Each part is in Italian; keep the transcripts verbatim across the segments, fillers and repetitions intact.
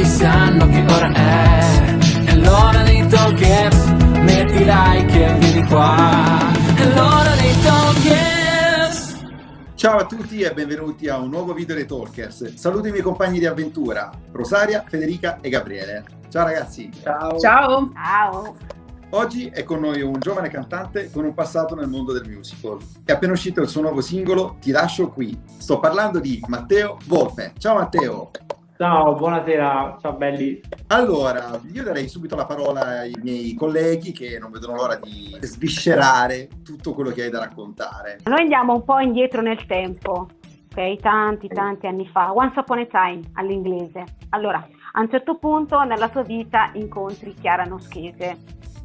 tutti sanno che ora è, è l'ora dei Talkers, metti like e vieni qua, è l'ora dei Talkers. Ciao a tutti e benvenuti a un nuovo video dei Talkers. Saluto i miei compagni di avventura, Rosaria, Federica e Gabriele. Ciao ragazzi. Ciao. Ciao. Ciao. Oggi è con noi un giovane cantante con un passato nel mondo del musical. È appena uscito il suo nuovo singolo Ti lascio qui. Sto parlando di Matteo Volpe. Ciao Matteo. Ciao, buonasera, ciao belli. Allora, io darei subito la parola ai miei colleghi che non vedono l'ora di sviscerare tutto quello che hai da raccontare. Noi andiamo un po' indietro nel tempo, ok? Tanti, tanti anni fa. Once upon a time, all'inglese. Allora, a un certo punto nella tua vita incontri Chiara Noschese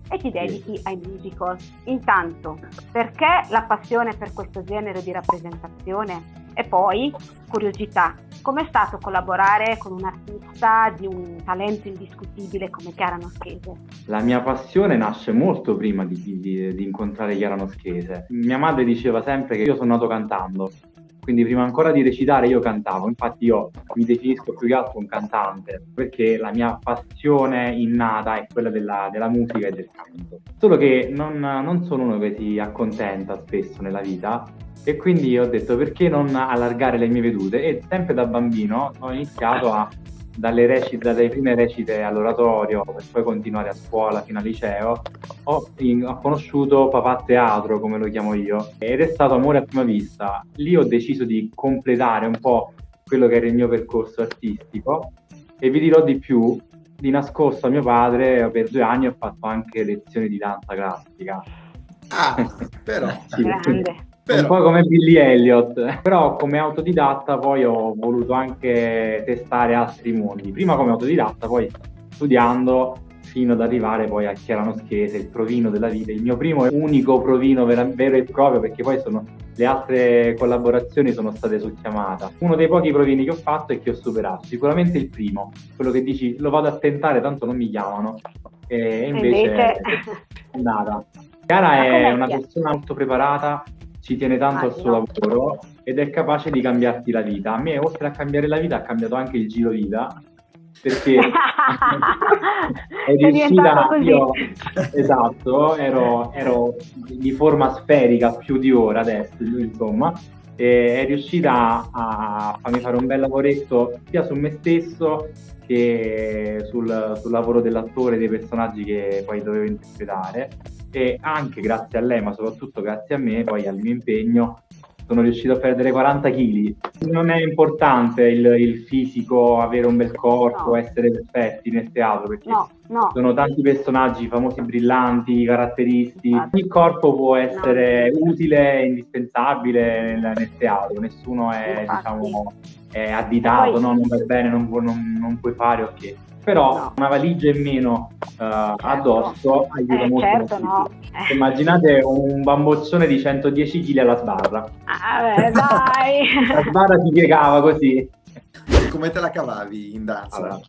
e ti dedichi ai musical. Intanto, perché la passione per questo genere di rappresentazione? E poi, curiosità, com'è stato collaborare con un artista di un talento indiscutibile come Chiara Noschese? La mia passione nasce molto prima di, di, di incontrare Chiara Noschese. Mia madre diceva sempre che io sono nato cantando, quindi prima ancora di recitare io cantavo. Infatti io mi definisco più che altro un cantante, perché la mia passione innata è quella della, della musica e del canto. Solo che non, non sono uno che si accontenta spesso nella vita, e quindi ho detto perché non allargare le mie vedute, e sempre da bambino ho iniziato a, dalle, recite, dalle prime recite all'oratorio per poi continuare a scuola fino al liceo. Ho, in, ho conosciuto papà teatro, come lo chiamo io, ed è stato amore a prima vista. Lì ho deciso di completare un po' quello che era il mio percorso artistico, e vi dirò di più, di nascosto a mio padre per due anni ho fatto anche lezioni di danza classica. Ah, però sì. Grande. Però. Un po' come Billy Elliot, però come autodidatta poi ho voluto anche testare altri mondi, prima come autodidatta, poi studiando fino ad arrivare poi a Chiara Noschese, il provino della vita, il mio primo e unico provino vera, vero e proprio, perché poi sono, le altre collaborazioni sono state su chiamata. Uno dei pochi provini che ho fatto e che ho superato, sicuramente il primo, quello che dici lo vado a tentare tanto non mi chiamano, e invece è andata. Chiara è una persona molto preparata, ci tiene tanto ah, al suo no. lavoro ed è capace di cambiarti la vita. A me, oltre a cambiare la vita, ha cambiato anche il giro vita, perché è riuscita io, esatto, ero, ero di forma sferica più di ora adesso, insomma, e è riuscita a farmi fare un bel lavoretto sia su me stesso che sul, sul lavoro dell'attore, dei personaggi che poi dovevo interpretare. E anche grazie a lei, ma soprattutto grazie a me, poi al mio impegno, sono riuscito a perdere quaranta chili. Non è importante il, il fisico, avere un bel corpo, no. essere perfetti nel teatro, perché no, no. sono tanti personaggi famosi, brillanti, caratteristi. Infatti. Ogni corpo può essere no. utile e indispensabile nel, nel teatro, nessuno è, diciamo, è additato, poi... no, non va bene, non, pu- non, non puoi fare, ok. Però no. una valigia in meno uh, certo. addosso aiuta eh, molto. Certo no. eh. Immaginate un bamboccione di centodieci chili alla sbarra. Ah, beh, dai! La sbarra si piegava così. Come te la cavavi in danza? Allora,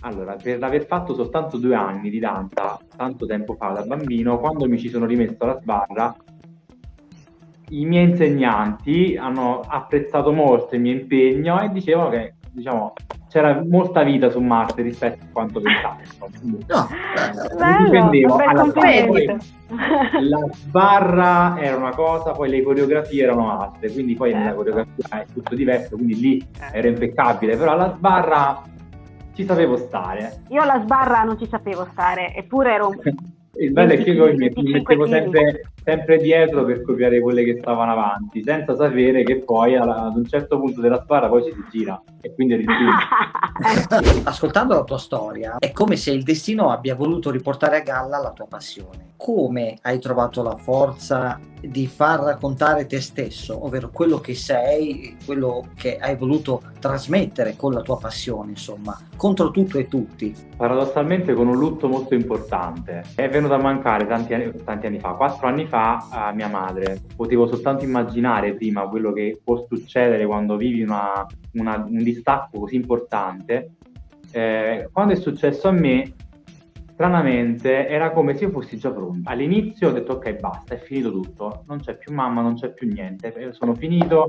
allora, per l'aver fatto soltanto due anni di danza, tanto tempo fa da bambino, quando mi ci sono rimesso alla sbarra, i miei insegnanti hanno apprezzato molto il mio impegno e dicevano che, diciamo, c'era molta vita su Marte rispetto a quanto pensavo. No, bello, mi difendevo alla sbarra, poi la sbarra era una cosa, poi le coreografie erano altre, quindi poi certo. nella coreografia è tutto diverso, quindi lì ero impeccabile, però alla sbarra ci sapevo stare. Io alla sbarra non ci sapevo stare, eppure ero... Il bello è che io mi mettevo sempre, sempre dietro per copiare quelle che stavano avanti, senza sapere che poi ad un certo punto della sbarra poi ci si gira e quindi rischia. Ascoltando la tua storia è come se il destino abbia voluto riportare a galla la tua passione. Come hai trovato la forza di far raccontare te stesso, ovvero quello che sei, quello che hai voluto trasmettere con la tua passione, insomma, contro tutto e tutti? Paradossalmente con un lutto molto importante. È venuto a mancare tanti anni, tanti anni fa, quattro anni fa, a mia madre. Potevo soltanto immaginare prima quello che può succedere quando vivi una, una, un distacco così importante. Eh, quando è successo a me, stranamente, era come se io fossi già pronta. All'inizio ho detto ok, basta, è finito tutto, non c'è più mamma, non c'è più niente, sono finito,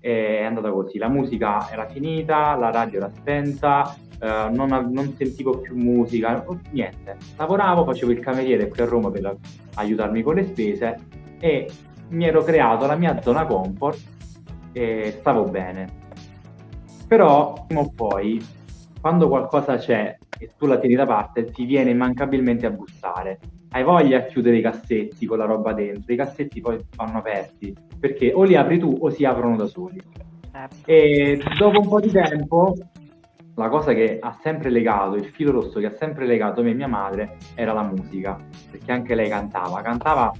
e è andata così. La musica era finita, la radio era spenta, eh, non, non sentivo più musica, niente. Lavoravo, facevo il cameriere qui a Roma per aiutarmi con le spese e mi ero creato la mia zona comfort e stavo bene. Però prima o poi, quando qualcosa c'è e tu la tieni da parte, ti viene immancabilmente a bussare. Hai voglia a chiudere i cassetti con la roba dentro, i cassetti poi vanno aperti, perché o li apri tu o si aprono da soli. E dopo un po' di tempo, la cosa che ha sempre legato, il filo rosso che ha sempre legato me e mia madre, era la musica, perché anche lei cantava, cantava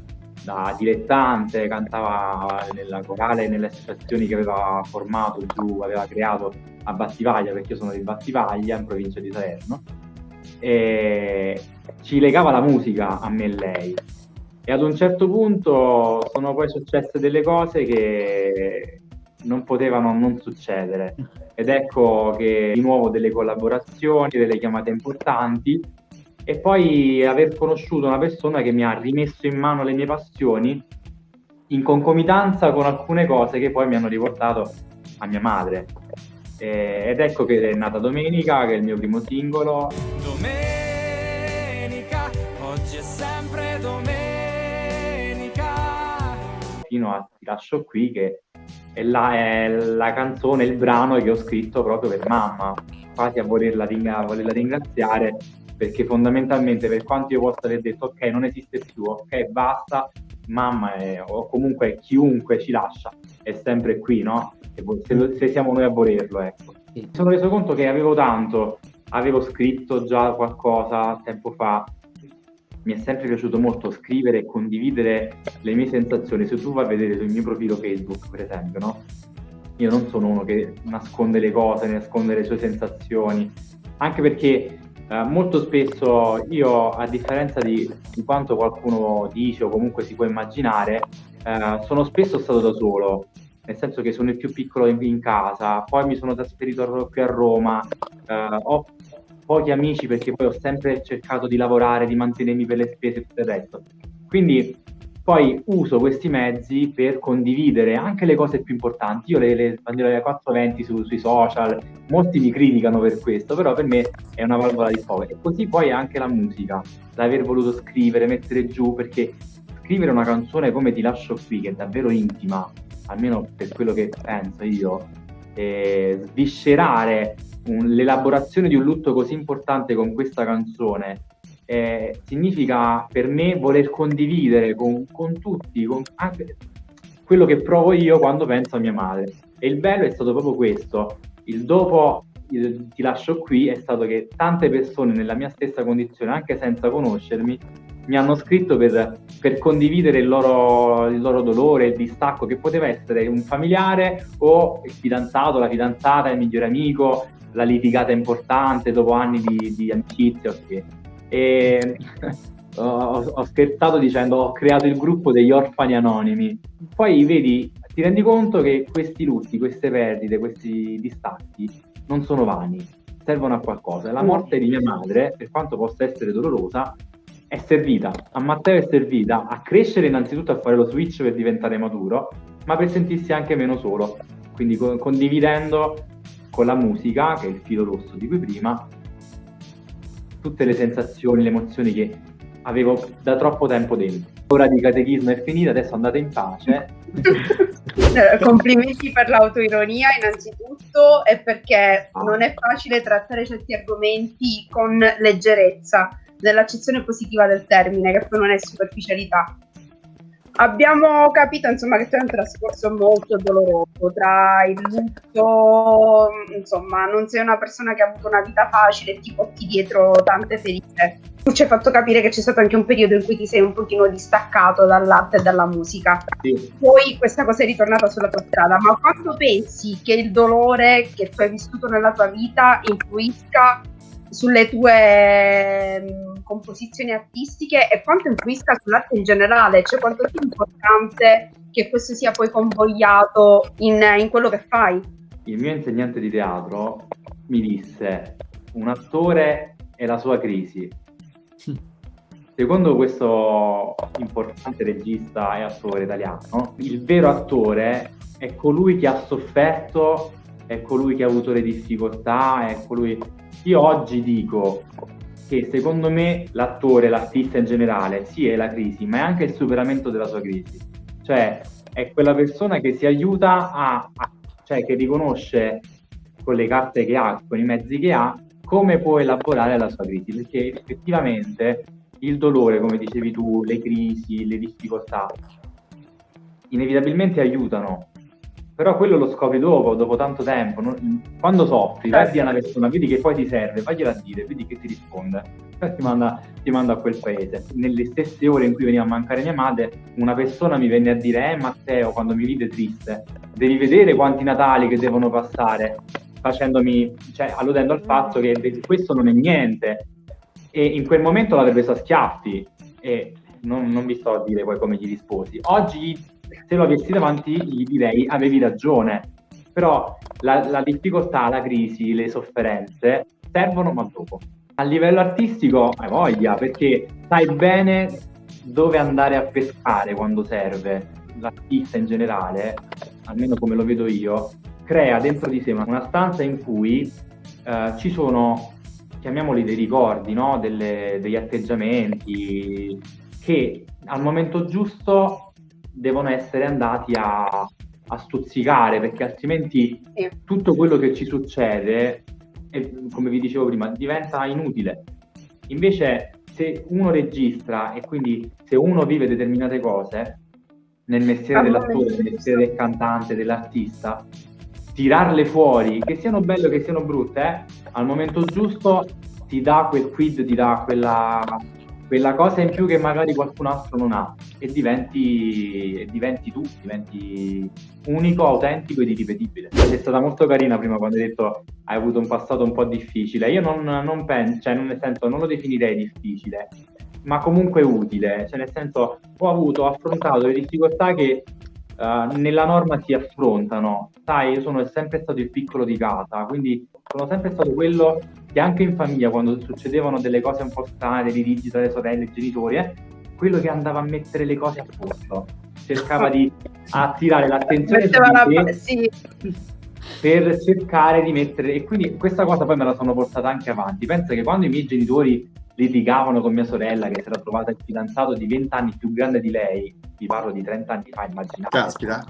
da dilettante, cantava nella corale, nelle associazioni che aveva formato giù, aveva creato a Battipaglia, perché io sono di Battipaglia, in provincia di Salerno, e ci legava la musica a me e lei. E ad un certo punto sono poi successe delle cose che non potevano non succedere, ed ecco che di nuovo delle collaborazioni, delle chiamate importanti, e poi aver conosciuto una persona che mi ha rimesso in mano le mie passioni in concomitanza con alcune cose che poi mi hanno riportato a mia madre. Eh, ed ecco che è nata Domenica, che è il mio primo singolo. Domenica, oggi è sempre domenica. Fino a Ti lascio qui, che è la, è la canzone, il brano che ho scritto proprio per mamma, quasi a volerla, a volerla ringraziare, perché fondamentalmente, per quanto io possa aver detto ok, non esiste più, ok, basta, mamma è, o comunque chiunque ci lascia è sempre qui, no? Se, se siamo noi a volerlo, ecco. Mi sono reso conto che avevo tanto, avevo scritto già qualcosa tempo fa, mi è sempre piaciuto molto scrivere e condividere le mie sensazioni. Se tu vai a vedere sul mio profilo Facebook, per esempio, no? Io non sono uno che nasconde le cose, nasconde le sue sensazioni, anche perché Eh, molto spesso io, a differenza di, di quanto qualcuno dice o comunque si può immaginare, eh, sono spesso stato da solo, nel senso che sono il più piccolo in, in casa, poi mi sono trasferito qui a Roma, eh, ho pochi amici perché poi ho sempre cercato di lavorare, di mantenermi per le spese e tutto il resto. Quindi poi uso questi mezzi per condividere anche le cose più importanti. Io le, le bandiere alle quattro venti su, sui social, molti mi criticano per questo, però per me è una valvola di sfogo. E così poi anche la musica, l'aver voluto scrivere, mettere giù, perché scrivere una canzone come Ti lascio qui, che è davvero intima, almeno per quello che penso io, e sviscerare un, l'elaborazione di un lutto così importante con questa canzone, Eh, significa per me voler condividere con, con tutti con anche quello che provo io quando penso a mia madre. E il bello è stato proprio questo, il dopo il Ti lascio qui è stato che tante persone nella mia stessa condizione, anche senza conoscermi, mi hanno scritto per, per condividere il loro, il loro dolore, il distacco, che poteva essere un familiare o il fidanzato, la fidanzata, il migliore amico, la litigata importante dopo anni di, di amicizia. Okay. E ho, ho scherzato dicendo ho creato il gruppo degli orfani anonimi. Poi vedi, ti rendi conto che questi lutti, queste perdite, questi distacchi non sono vani, servono a qualcosa. La morte di mia madre, per quanto possa essere dolorosa, è servita a Matteo, è servita a crescere innanzitutto, a fare lo switch per diventare maturo, ma per sentirsi anche meno solo, quindi con, condividendo con la musica, che è il filo rosso di cui prima, tutte le sensazioni, le emozioni che avevo da troppo tempo dentro. L'ora di catechismo è finita, adesso andate in pace. Complimenti per l'autoironia innanzitutto, e perché non è facile trattare certi argomenti con leggerezza, nell'accezione positiva del termine, che poi non è superficialità. Abbiamo capito, insomma, che tu hai un trascorso molto doloroso, tra il lutto, insomma, non sei una persona che ha avuto una vita facile e ti porti dietro tante ferite. Tu ci hai fatto capire che c'è stato anche un periodo in cui ti sei un pochino distaccato dall'arte e dalla musica. Sì. Poi questa cosa è ritornata sulla tua strada, ma quanto pensi che il dolore che tu hai vissuto nella tua vita influisca sulle tue mh, composizioni artistiche e quanto influisca sull'arte in generale, cioè quanto è più importante che questo sia poi convogliato in, in quello che fai? Il mio insegnante di teatro mi disse: un attore e la sua crisi. Secondo questo importante regista e attore italiano, il vero attore è colui che ha sofferto, è colui che ha avuto le difficoltà, è colui... Io oggi dico che secondo me l'attore, l'artista in generale, sì, è la crisi, ma è anche il superamento della sua crisi. Cioè, è quella persona che si aiuta a... a cioè, che riconosce con le carte che ha, con i mezzi che ha, come può elaborare la sua crisi, perché effettivamente il dolore, come dicevi tu, le crisi, le difficoltà, inevitabilmente aiutano, però quello lo scopri dopo, dopo tanto tempo, non, quando soffri, vai via una persona, vedi che poi ti serve, vagliela a dire, vedi che ti risponde, poi ti manda, ti manda a quel paese. Nelle stesse ore in cui veniva a mancare mia madre, una persona mi venne a dire, eh Matteo, quando mi vide triste, devi vedere quanti Natali che devono passare, facendomi, cioè alludendo al fatto che questo non è niente, e in quel momento l'avrei preso a schiaffi, e non, non vi sto a dire poi come gli risposi. Oggi, se lo avessi davanti, gli direi avevi ragione, però la, la difficoltà, la crisi, le sofferenze servono, ma dopo. A livello artistico hai voglia, perché sai bene dove andare a pescare quando serve. L'artista in generale, almeno come lo vedo io, crea dentro di sé una stanza in cui eh, ci sono, chiamiamoli dei ricordi, no? Delle, degli atteggiamenti che al momento giusto devono essere andati a, a stuzzicare, perché altrimenti sì, tutto quello che ci succede, è, come vi dicevo prima, diventa inutile. Invece se uno registra, e quindi se uno vive determinate cose nel mestiere dell'attore, nel mestiere del cantante, dell'artista, tirarle fuori, che siano belle o che siano brutte, eh, al momento giusto ti dà quel quid, ti dà quella... quella cosa in più che magari qualcun altro non ha, e diventi, e diventi tu, diventi unico, autentico ed irripetibile. Sei stata molto carina prima quando hai detto hai avuto un passato un po' difficile. Io non, non penso, cioè nel senso non lo definirei difficile, ma comunque utile, cioè nel senso ho avuto, ho affrontato le difficoltà che uh, nella norma si affrontano. Sai, io sono sempre stato il piccolo di casa, quindi sono sempre stato quello che anche in famiglia, quando succedevano delle cose un po' strane, di rigidi tra le sorelle, i genitori, eh, quello che andava a mettere le cose a posto, cercava di attirare l'attenzione su di te, sì, per cercare di mettere, e quindi questa cosa poi me la sono portata anche avanti. Penso che quando i miei genitori litigavano con mia sorella, che si era trovata il fidanzato di venti anni più grande di lei, vi parlo di trenta anni fa, immaginate, caspita,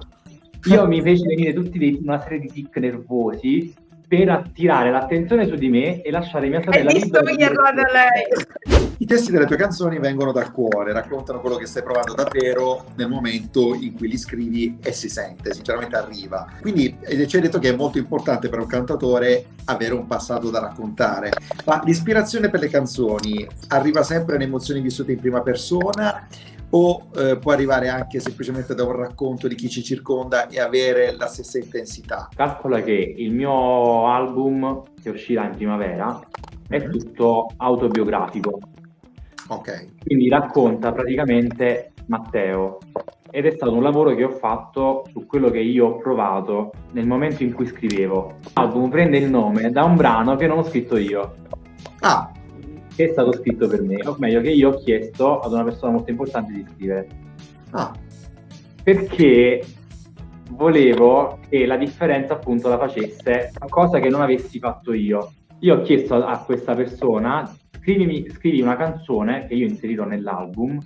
io mi feci venire tutti dei, una serie di tic nervosi per attirare l'attenzione su di me e lasciare mia sorella libera di lei. I testi delle tue canzoni vengono dal cuore, raccontano quello che stai provando davvero nel momento in cui li scrivi e si sente, sinceramente arriva. Quindi ci hai detto che è molto importante per un cantatore avere un passato da raccontare, ma l'ispirazione per le canzoni arriva sempre alle emozioni vissute in prima persona, o eh, può arrivare anche semplicemente da un racconto di chi ci circonda e avere la stessa intensità? Calcola che il mio album, che uscirà in primavera, è tutto autobiografico. Ok. Quindi racconta praticamente Matteo, ed è stato un lavoro che ho fatto su quello che io ho provato nel momento in cui scrivevo. L'album prende il nome da un brano che non ho scritto io. Ah! Che è stato scritto per me, o meglio che io ho chiesto ad una persona molto importante di scrivere. Ah. Perché volevo che la differenza appunto la facesse qualcosa che non avessi fatto io. Io ho chiesto a questa persona, scrivimi, scrivi una canzone che io inserirò nell'album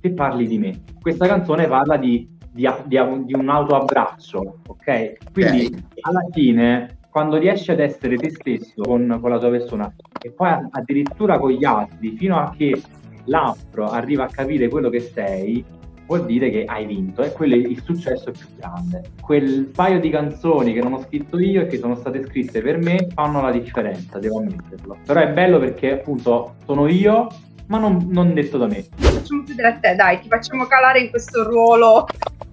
che parli di me. Questa canzone parla di, di, di, di un autoabbraccio, ok? Quindi okay, alla fine, quando riesci ad essere te stesso con, con la tua persona, e poi addirittura con gli altri, fino a che l'altro arriva a capire quello che sei, vuol dire che hai vinto, e quello è il successo più grande. Quel paio di canzoni che non ho scritto io e che sono state scritte per me fanno la differenza, devo ammetterlo. Però è bello perché appunto sono io, ma non, non detto da me. Facciamo più da te, dai, ti facciamo calare in questo ruolo.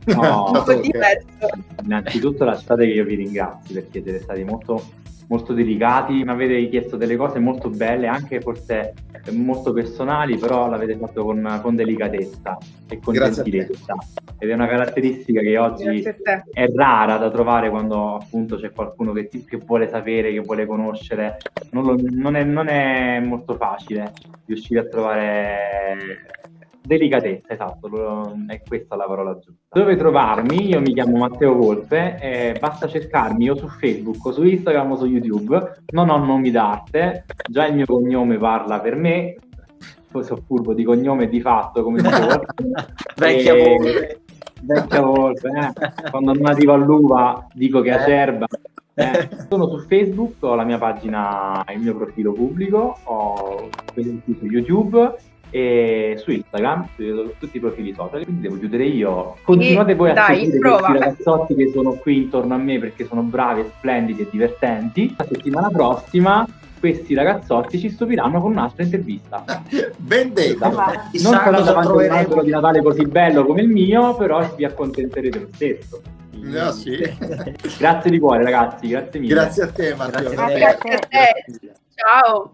No, un po' diverso. Innanzitutto lasciate che io vi ringrazi, perché siete stati molto, molto delicati, mi avete chiesto delle cose molto belle, anche forse molto personali, però l'avete fatto con, con delicatezza e con grazie gentilezza, ed è una caratteristica che oggi è rara da trovare, quando appunto c'è qualcuno che, ti, che vuole sapere, che vuole conoscere, non, lo, non, è, non è molto facile riuscire a trovare Delicatezza, esatto, è questa la parola giusta. Dove trovarmi? Io mi chiamo Matteo Volpe, eh, basta cercarmi o su Facebook o su Instagram o su YouTube, non ho nomi d'arte, già il mio cognome parla per me, sono furbo di cognome di fatto come dicevo. Vecchia e... Volpe. Vecchia Volpe, eh. Quando non arrivo all'uva dico che è acerba. Eh, sono su Facebook, ho la mia pagina, il mio profilo pubblico, ho quelli su YouTube e su Instagram, su tutti i profili social, quindi devo chiudere io. Continuate e voi a seguire questi ragazzotti che sono qui intorno a me perché sono bravi, splendidi e divertenti. La settimana prossima questi ragazzotti ci stupiranno con un'altra intervista. Ben detto. Non sarà davanti a un albero di Natale così bello come il mio, però vi accontenterete lo stesso. No, sì. Grazie di cuore ragazzi, grazie mille. Grazie a te Matteo. Grazie a te. Grazie a te. Ciao.